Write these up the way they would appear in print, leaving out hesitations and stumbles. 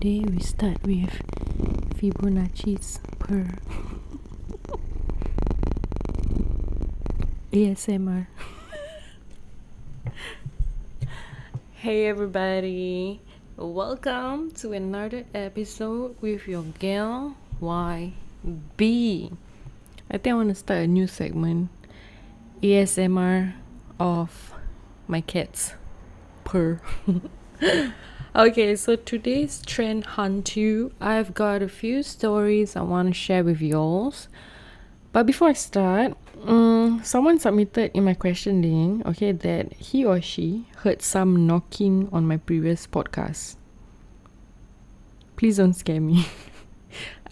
Today we start with Fibonacci's Purr. ASMR. Hey everybody, welcome to another episode with your girl Y.B. I think I want to start a new segment, ASMR of my cat's purr. Okay, so today's Trend Hantu, I've got a few stories I want to share with y'alls. But before I start, someone submitted in my questioning, okay, that he or she heard some knocking on my previous podcast. Please don't scare me.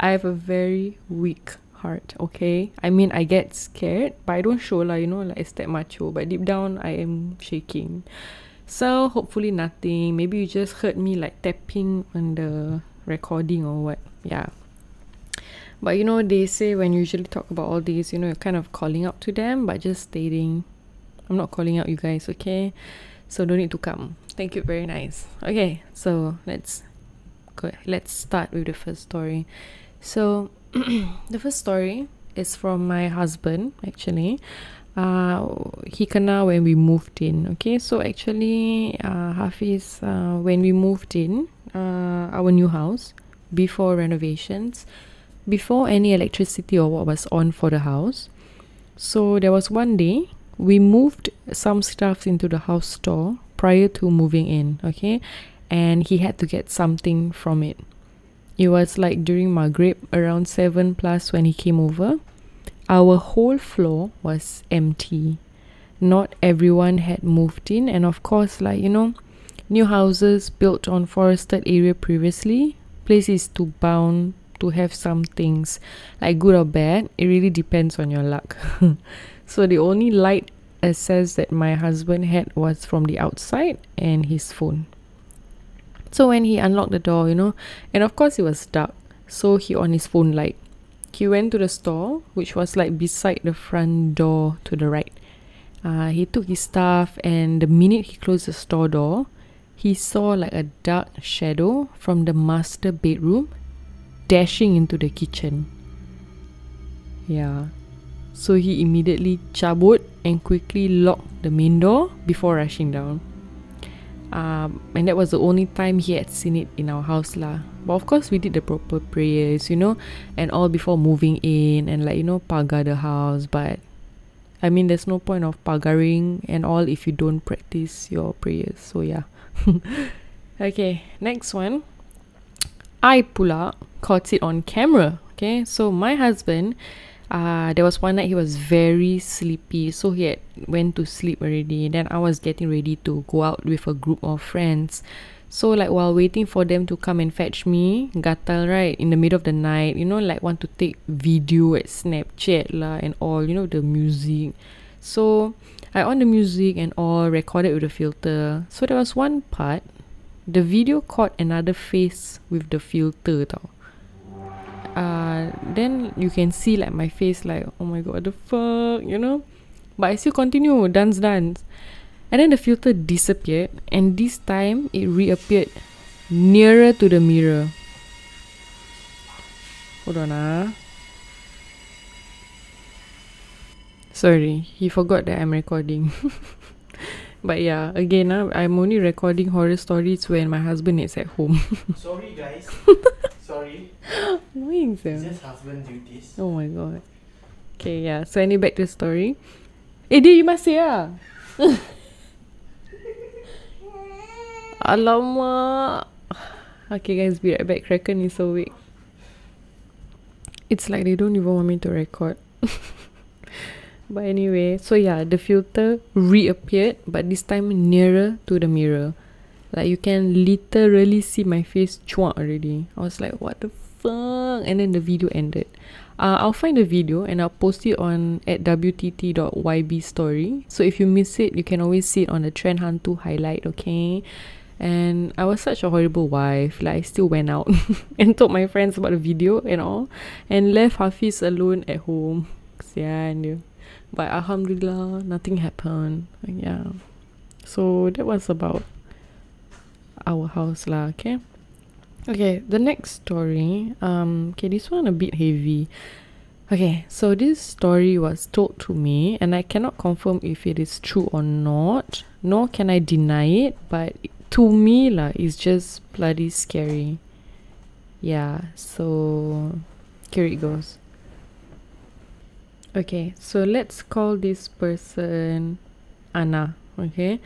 I have a very weak heart, okay? I mean, I get scared, but I don't show, you know, like I step macho. But deep down, I am shaking. So, hopefully nothing. Maybe you just heard me like tapping on the recording or what. Yeah. But you know, they say when you usually talk about all these, you know, you're kind of calling out to them, but just stating, I'm not calling out you guys, okay? So, don't need to come. Thank you, very nice. Okay, so let's go. Let's start with the first story. So, the first story is from my husband, actually. Hikana, when we moved in, okay? So actually, Hafiz, when we moved in, our new house, before renovations, before any electricity or what was on for the house. So there was one day, we moved some stuff into the house store prior to moving in, okay? And he had to get something from it. It was like during Maghrib, around 7 plus when he came over. Our whole floor was empty. Not everyone had moved in. And of course, like, you know, new houses built on forested area previously, places to bound to have some things, like good or bad. It really depends on your luck. So the only light access that my husband had was from the outside and his phone. So when he unlocked the door, you know, and of course it was dark. So he on his phone light. He went to the store, which was like beside the front door to the right. He took his stuff, and the minute he closed the store door, he saw like a dark shadow from the master bedroom dashing into the kitchen. Yeah. So he immediately cabut and quickly locked the main door before rushing down. And that was the only time he had seen it in our house lah. But of course, we did the proper prayers, you know, and all before moving in and like, you know, pagar the house. But I mean, there's no point of pagaring and all if you don't practice your prayers. So yeah. Okay, next one. I pula caught it on camera. Okay, so my husband, there was one night he was very sleepy, so he had went to sleep already. Then I was getting ready to go out with a group of friends. So like while waiting for them to come and fetch me, gatal right in the middle of the night, you know, like want to take video at Snapchat lah and all, you know, the music. So I on the music and all, recorded with the filter. So there was one part, the video caught another face with the filter tau. Then you can see like my face like, oh my god, what the fuck, you know. But I still continue, dance. And then the filter disappeared, and this time it reappeared nearer to the mirror. Hold on Sorry, he forgot that I'm recording. But yeah, again, I'm only recording horror stories when my husband is at home. Sorry guys. Sorry. Annoying, sir. Just husband duties. Oh my god. Okay, yeah. So anyway, back to the story. Dear, you must say lah. Alamak. Okay guys, be right back. Kraken is awake. It's like they don't even want me to record. But anyway, so yeah, the filter reappeared, but this time nearer to the mirror. Like you can literally see my face chwak already. I was like, what the fuck? And then the video ended. I'll find the video and I'll post it on at wtt.ybstory. So if you miss it, you can always see it on the Trend Hantu highlight, okay? And I was such a horrible wife. Like I still went out and told my friends about the video and all, and left Hafiz alone at home. Kesian dia. But alhamdulillah, nothing happened. Yeah. So that was about our house lah, okay? Okay, the next story, okay, this one a bit heavy. Okay, so this story was told to me and I cannot confirm if it is true or not, nor can I deny it, but to me lah, it's just bloody scary. Yeah, so here it goes. Okay, so let's call this person Anna, okay?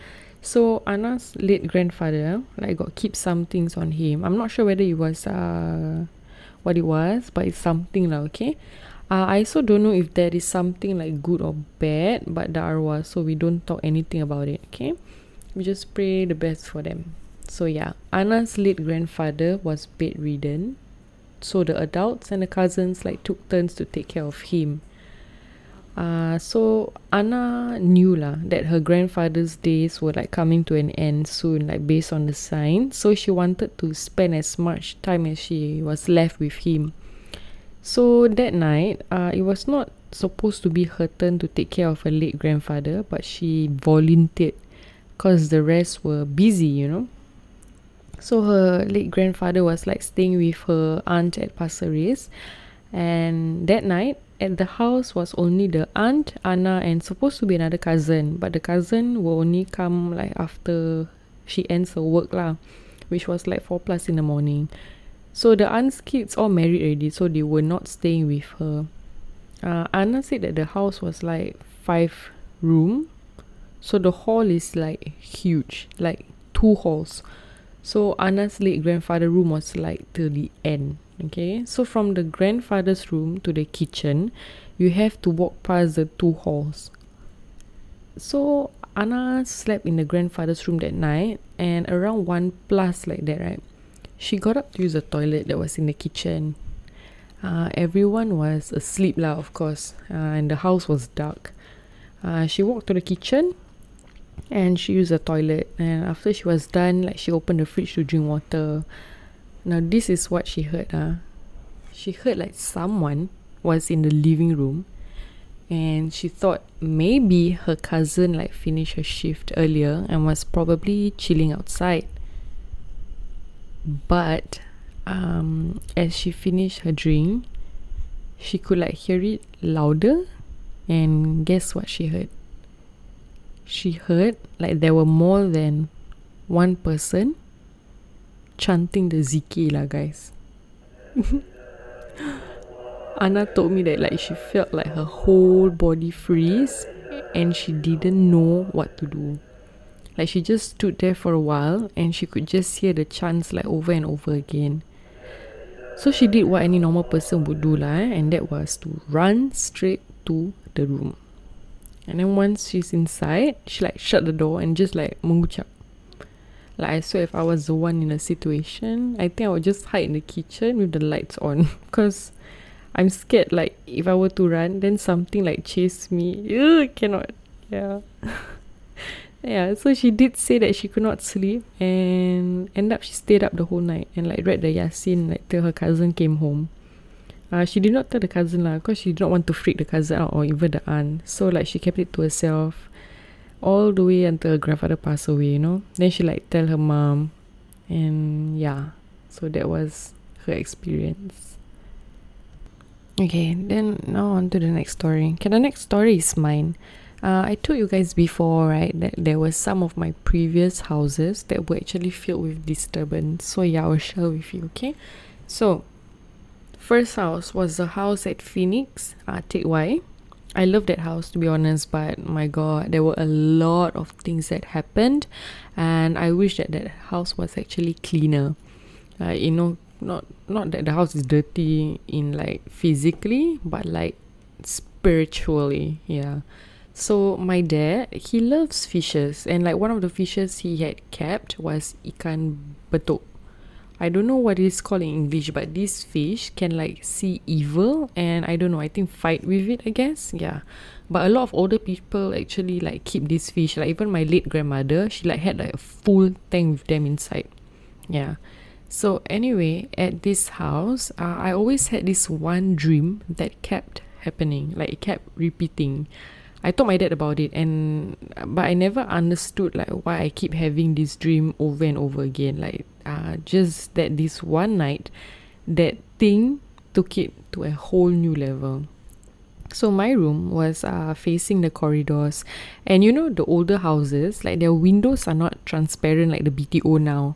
So Anna's late grandfather like got keep some things on him. I'm not sure whether it was what it was, but it's something lah, okay? I also don't know if that is something like good or bad, but there was, so we don't talk anything about it, okay? We just pray the best for them. So yeah, Anna's late grandfather was bedridden, so the adults and the cousins like took turns to take care of him. So Anna knew lah that her grandfather's days were like coming to an end soon, like based on the sign, so she wanted to spend as much time as she was left with him. So that night, it was not supposed to be her turn to take care of her late grandfather, but she volunteered because the rest were busy, you know. So her late grandfather was like staying with her aunt at Pasir Ris, and that night at the house was only the aunt, Anna, and supposed to be another cousin, but the cousin will only come like after she ends her work lah, which was like 4+ in the morning. So the aunt's kids all married already, so they were not staying with her. Anna said that the house was like 5 rooms, so the hall is like huge, like 2 halls. So Anna's late grandfather's room was like till the end, okay? So from the grandfather's room to the kitchen, you have to walk past the 2 halls. So Anna slept in the grandfather's room that night, and around 1+ like that, right? She got up to use the toilet that was in the kitchen. Everyone was asleep lah, of course, and the house was dark. She walked to the kitchen and she used the toilet, and after she was done, like, she opened the fridge to drink water. Now this is what she heard. She heard like someone was in the living room, and she thought maybe her cousin like finished her shift earlier and was probably chilling outside. But as she finished her drink, she could like hear it louder, and guess what she heard? She heard like there were more than one person chanting the zikir lah, guys. Anna told me that like she felt like her whole body freeze and she didn't know what to do. Like, she just stood there for a while and she could just hear the chants like over and over again. So she did what any normal person would do lah, and that was to run straight to the room. And then once she's inside, she like shut the door and just like mengucap. Like, I swear, if I was the one in a situation, I think I would just hide in the kitchen with the lights on, because I'm scared like if I were to run, then something like chase me. Ugh, cannot. Yeah. Yeah, so she did say that she could not sleep, and end up she stayed up the whole night and like read the Yasin like till her cousin came home. She did not tell the cousin lah, because she did not want to freak the cousin out or even the aunt. So like she kept it to herself all the way until her grandfather passed away, you know. Then she like tell her mom, and yeah, so that was her experience. Okay, then now on to the next story. Okay, the next story is mine. I told you guys before, right, that there were some of my previous houses that were actually filled with disturbance. So yeah, I'll share with you, okay? So, first house was the house at Phoenix, Tec Wai. I love that house, to be honest, but my God, there were a lot of things that happened, and I wish that that house was actually cleaner. You know, not that the house is dirty in like physically, but like spiritually, yeah. So my dad, he loves fishes, and like one of the fishes he had kept was ikan betuk. I don't know what it's called in English, but this fish can like see evil, and I don't know, I think fight with it, I guess. Yeah, but a lot of older people actually like keep this fish. Like even my late grandmother, she like had like a full tank with them inside. Yeah. So anyway, at this house, I always had this one dream that kept happening, like it kept repeating. I told my dad about it, but I never understood like why I keep having this dream over and over again. Like Just that this one night, that thing took it to a whole new level. So my room was facing the corridors, and you know, the older houses, like their windows are not transparent like the BTO now.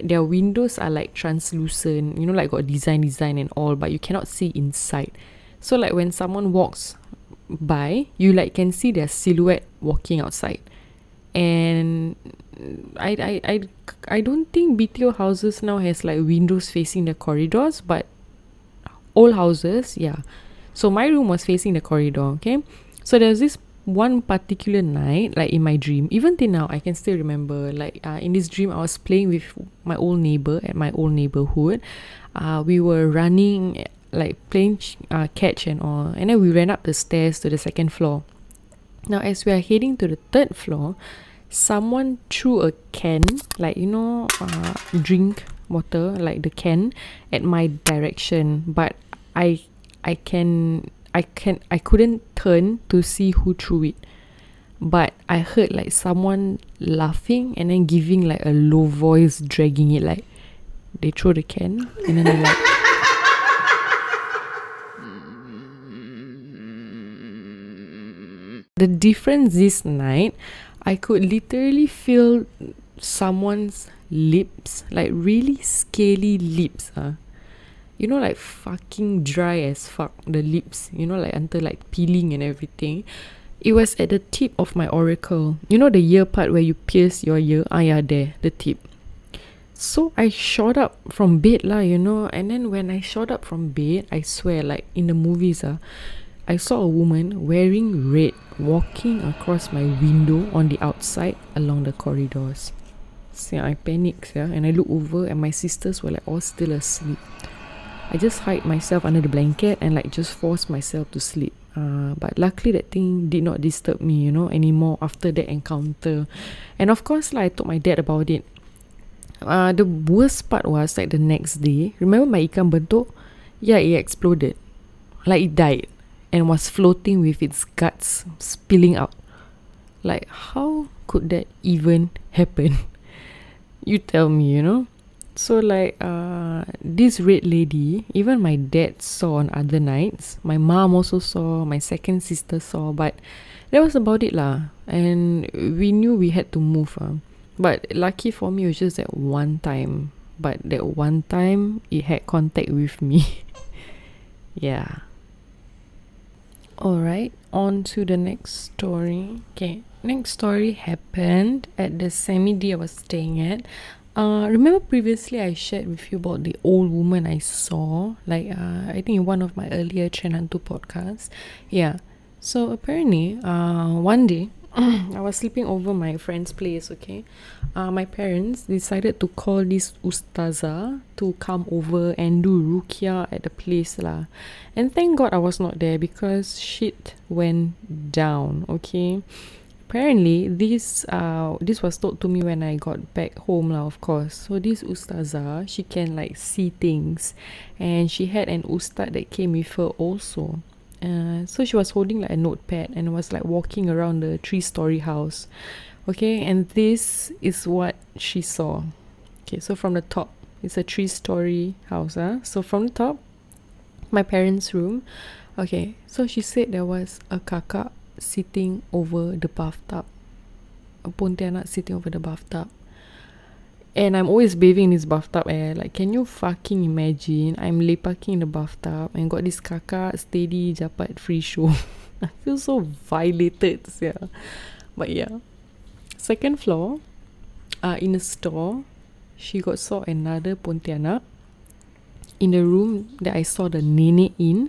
Their windows are like translucent, you know, like got design and all, but you cannot see inside. So like when someone walks by, you like can see their silhouette walking outside. And I don't think BTO houses now has like windows facing the corridors, but old houses, yeah. So my room was facing the corridor, okay? So there was this one particular night, like in my dream, even till now, I can still remember, like in this dream, I was playing with my old neighbor at my old neighborhood. We were running, like playing catch and all. And then we ran up the stairs to the second floor. Now, as we are heading to the third floor, someone threw a can, like, you know, drink water, like the can, at my direction. But I couldn't turn to see who threw it, but I heard like someone laughing and then giving like a low voice, dragging it, like they throw the can and then they like the difference this night, I could literally feel someone's lips, like really scaly lips, you know, like fucking dry as fuck, the lips, you know, like until like peeling and everything. It was at the tip of my auricle, you know, the ear part where you pierce your ear, there, the tip. So I shot up from bed lah, you know. And then when I shot up from bed, I swear, like in the movies, I saw a woman wearing red walking across my window on the outside along the corridors. So I panicked, yeah, and I looked over and my sisters were like all still asleep. I just hide myself under the blanket and like just force myself to sleep. But luckily that thing did not disturb me, you know, anymore after that encounter. And of course, like, I told my dad about it. The worst part was like the next day. Remember my ikan bentuk? Yeah, it exploded. Like it died and was floating with its guts spilling out. Like how could that even happen? You tell me, you know. So like this red lady, even my dad saw on other nights, my mom also saw, my second sister saw, but that was about it lah. And we knew we had to move. But lucky for me, it was just that one time. But that one time, it had contact with me. Yeah. Alright, on to the next story. Okay, next story happened at the semi-D I was staying at. Remember previously I shared with you about the old woman I saw, like I think in one of my earlier Trend Hantu podcasts. Yeah, so apparently one day I was sleeping over my friend's place, okay. My parents decided to call this ustaza to come over and do rukia at the place lah. And thank God I was not there because shit went down, okay. Apparently, this was told to me when I got back home lah, of course. So this ustaza, she can like see things, and she had an ustad that came with her also. So she was holding like a notepad and was like walking around the 3-story house, okay. And this is what she saw. Okay, so from the top, it's a 3-story house. So from the top, my parents' room. Okay, so she said there was a kakak sitting over the bathtub, a pontianak sitting over the bathtub, and I'm always bathing in this bathtub, like, can you fucking imagine? I'm lepaking in the bathtub and got this kakak steady japat free show. I feel so violated, yeah. But yeah, second floor, in a store, she got saw another pontianak. In the room that I saw the nene in,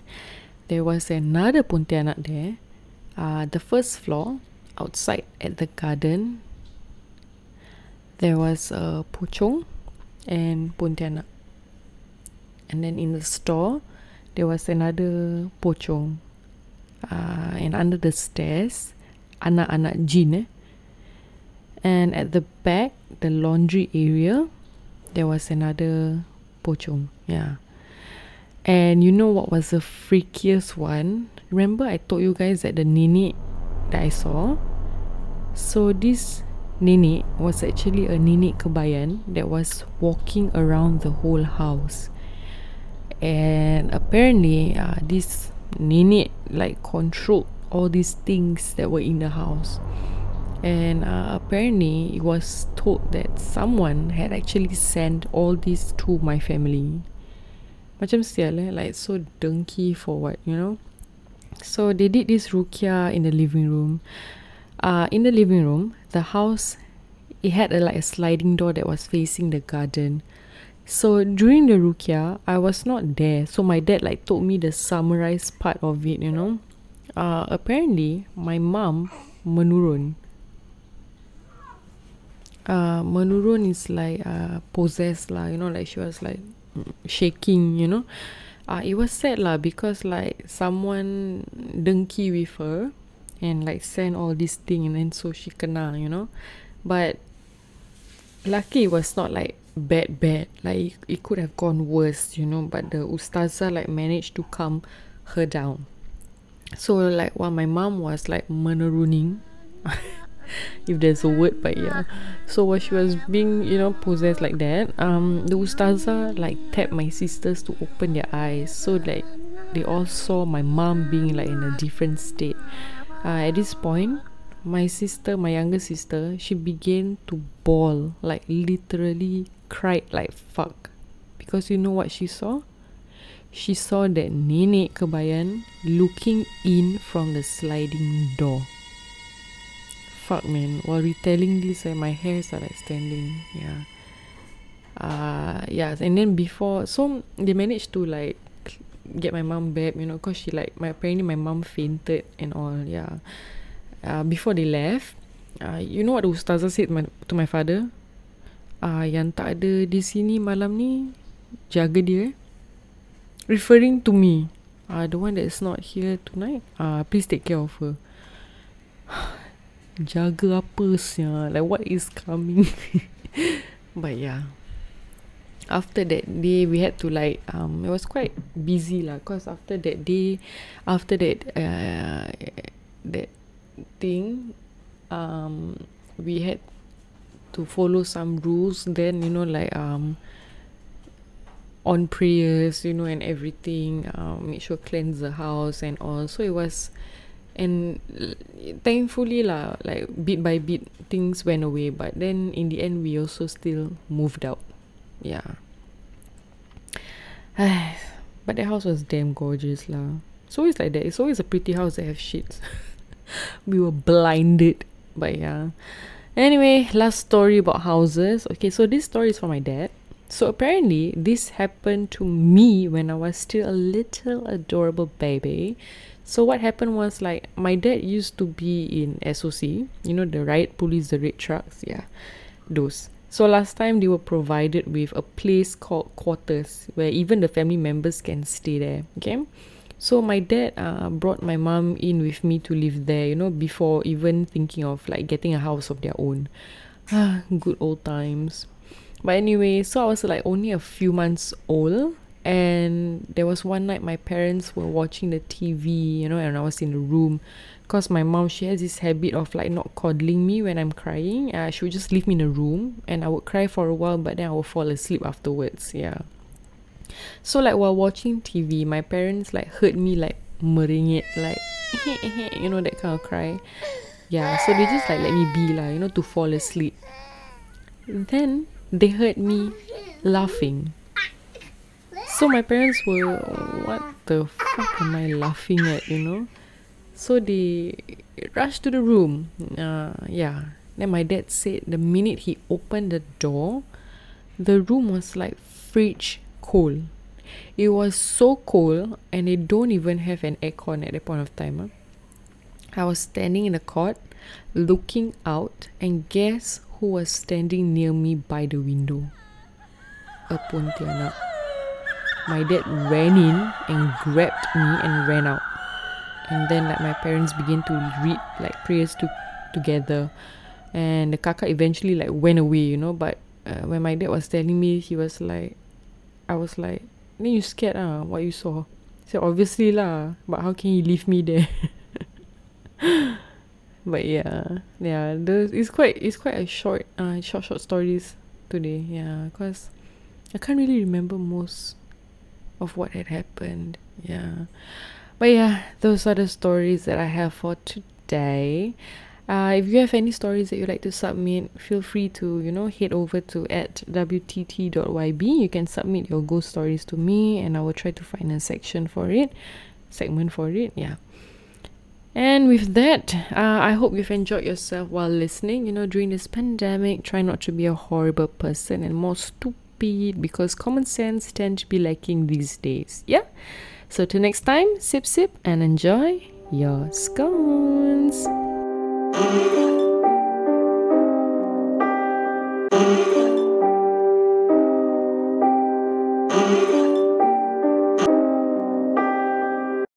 there was another pontianak there. The first floor, outside at the garden, there was a pocong and pontianak. And then in the store, there was another pocong. And under the stairs, anak-anak jin. And at the back, the laundry area, there was another pocong. Yeah. And you know what was the freakiest one? Remember I told you guys that the nini that I saw? So this Nene was actually a nene kebayan that was walking around the whole house. And apparently this nene like controlled all these things that were in the house. And apparently it was told that someone had actually sent all this to my family. Macam sial eh? Like so dengki for what, you know? So they did this ruqyah in the living room. In the living room, the house, it had a sliding door that was facing the garden. So during the ruqyah, I was not there. So my dad like told me the summarized part of it, you know. Apparently, my mom menurun. Menurun is like possessed lah, you know, like she was like shaking, you know. It was sad lah because like someone dengki with her and like send all this thing, and then so she kena, you know. But lucky it was not like bad, like it could have gone worse, you know, but the ustazah like managed to calm her down. So like while my mom was like menoruning, if there's a word, but yeah, so while she was being, you know, possessed like that, the ustazah like tapped my sisters to open their eyes, so like they all saw my mom being like in a different state. At this point, my younger sister, she began to bawl, like literally cried like fuck, because you know what she saw? She saw that nene kebayan looking in from the sliding door. Fuck man, while retelling this, my hairs are like standing. Yeah. Yes, and then before, so they managed to like get my mom back, you know, because she like, apparently my mom fainted and all. Yeah. Before they left, you know what the ustazah said to my father? Yang tak ada di sini malam ni, jaga dia. Referring to me, the one that is not here tonight, please take care of her. Jaga apa sia, like what is coming? But yeah, after that day we had to like it was quite busy lah, cause after that day, after that that thing, we had to follow some rules then, you know, like on prayers, you know, and everything, make sure cleanse the house and all. So it was, and thankfully lah, like bit by bit things went away, but then in the end we also still moved out. Yeah. But the house was damn gorgeous lah. It's always like that. It's always a pretty house that have shits. We were blinded. But yeah, anyway, last story about houses. Okay, so this story is for my dad. So apparently this happened to me when I was still a little adorable baby. So what happened was, like, my dad used to be in SOC, you know, the riot police, the red trucks, yeah, those. So last time they were provided with a place called Quarters, where even the family members can stay there, okay? So my dad brought my mom in with me to live there, you know, before even thinking of, like, getting a house of their own. Good old times. But anyway, so I was, like, only a few months old. And there was one night my parents were watching the TV, you know, and I was in the room, because my mom, she has this habit of like not coddling me when I'm crying. She would just leave me in the room and I would cry for a while, but then I would fall asleep afterwards. Yeah. So like while watching TV, my parents like heard me like merengit, like you know, that kind of cry. Yeah, so they just like let me be lah, you know, to fall asleep. Then they heard me laughing. So my parents were, what the fuck am I laughing at, you know? So they rushed to the room. Yeah. Then my dad said the minute he opened the door, the room was like fridge cold. It was so cold, and they don't even have an aircon at that point of time. Huh? I was standing in the court looking out, and guess who was standing near me by the window? A pontianak. My dad ran in and grabbed me and ran out. And then like my parents began to read like prayers together. And the kakak eventually like went away, you know. But when my dad was telling me, he was like, I was like, then you scared what you saw? He said, obviously lah, but how can you leave me there? But yeah, it's quite a short short stories today. Yeah, because I can't really remember most of what had happened. Yeah, but yeah, those are the stories that I have for today. If you have any stories that you'd like to submit, feel free to, you know, head over to @wtt.yb. You can submit your ghost stories to me, and I will try to find a segment for it. Yeah. And with that, I hope you've enjoyed yourself while listening. You know, during this pandemic, try not to be a horrible person and more stupid, because common sense tends to be lacking these days. Yeah. So till next time, sip and enjoy your scones.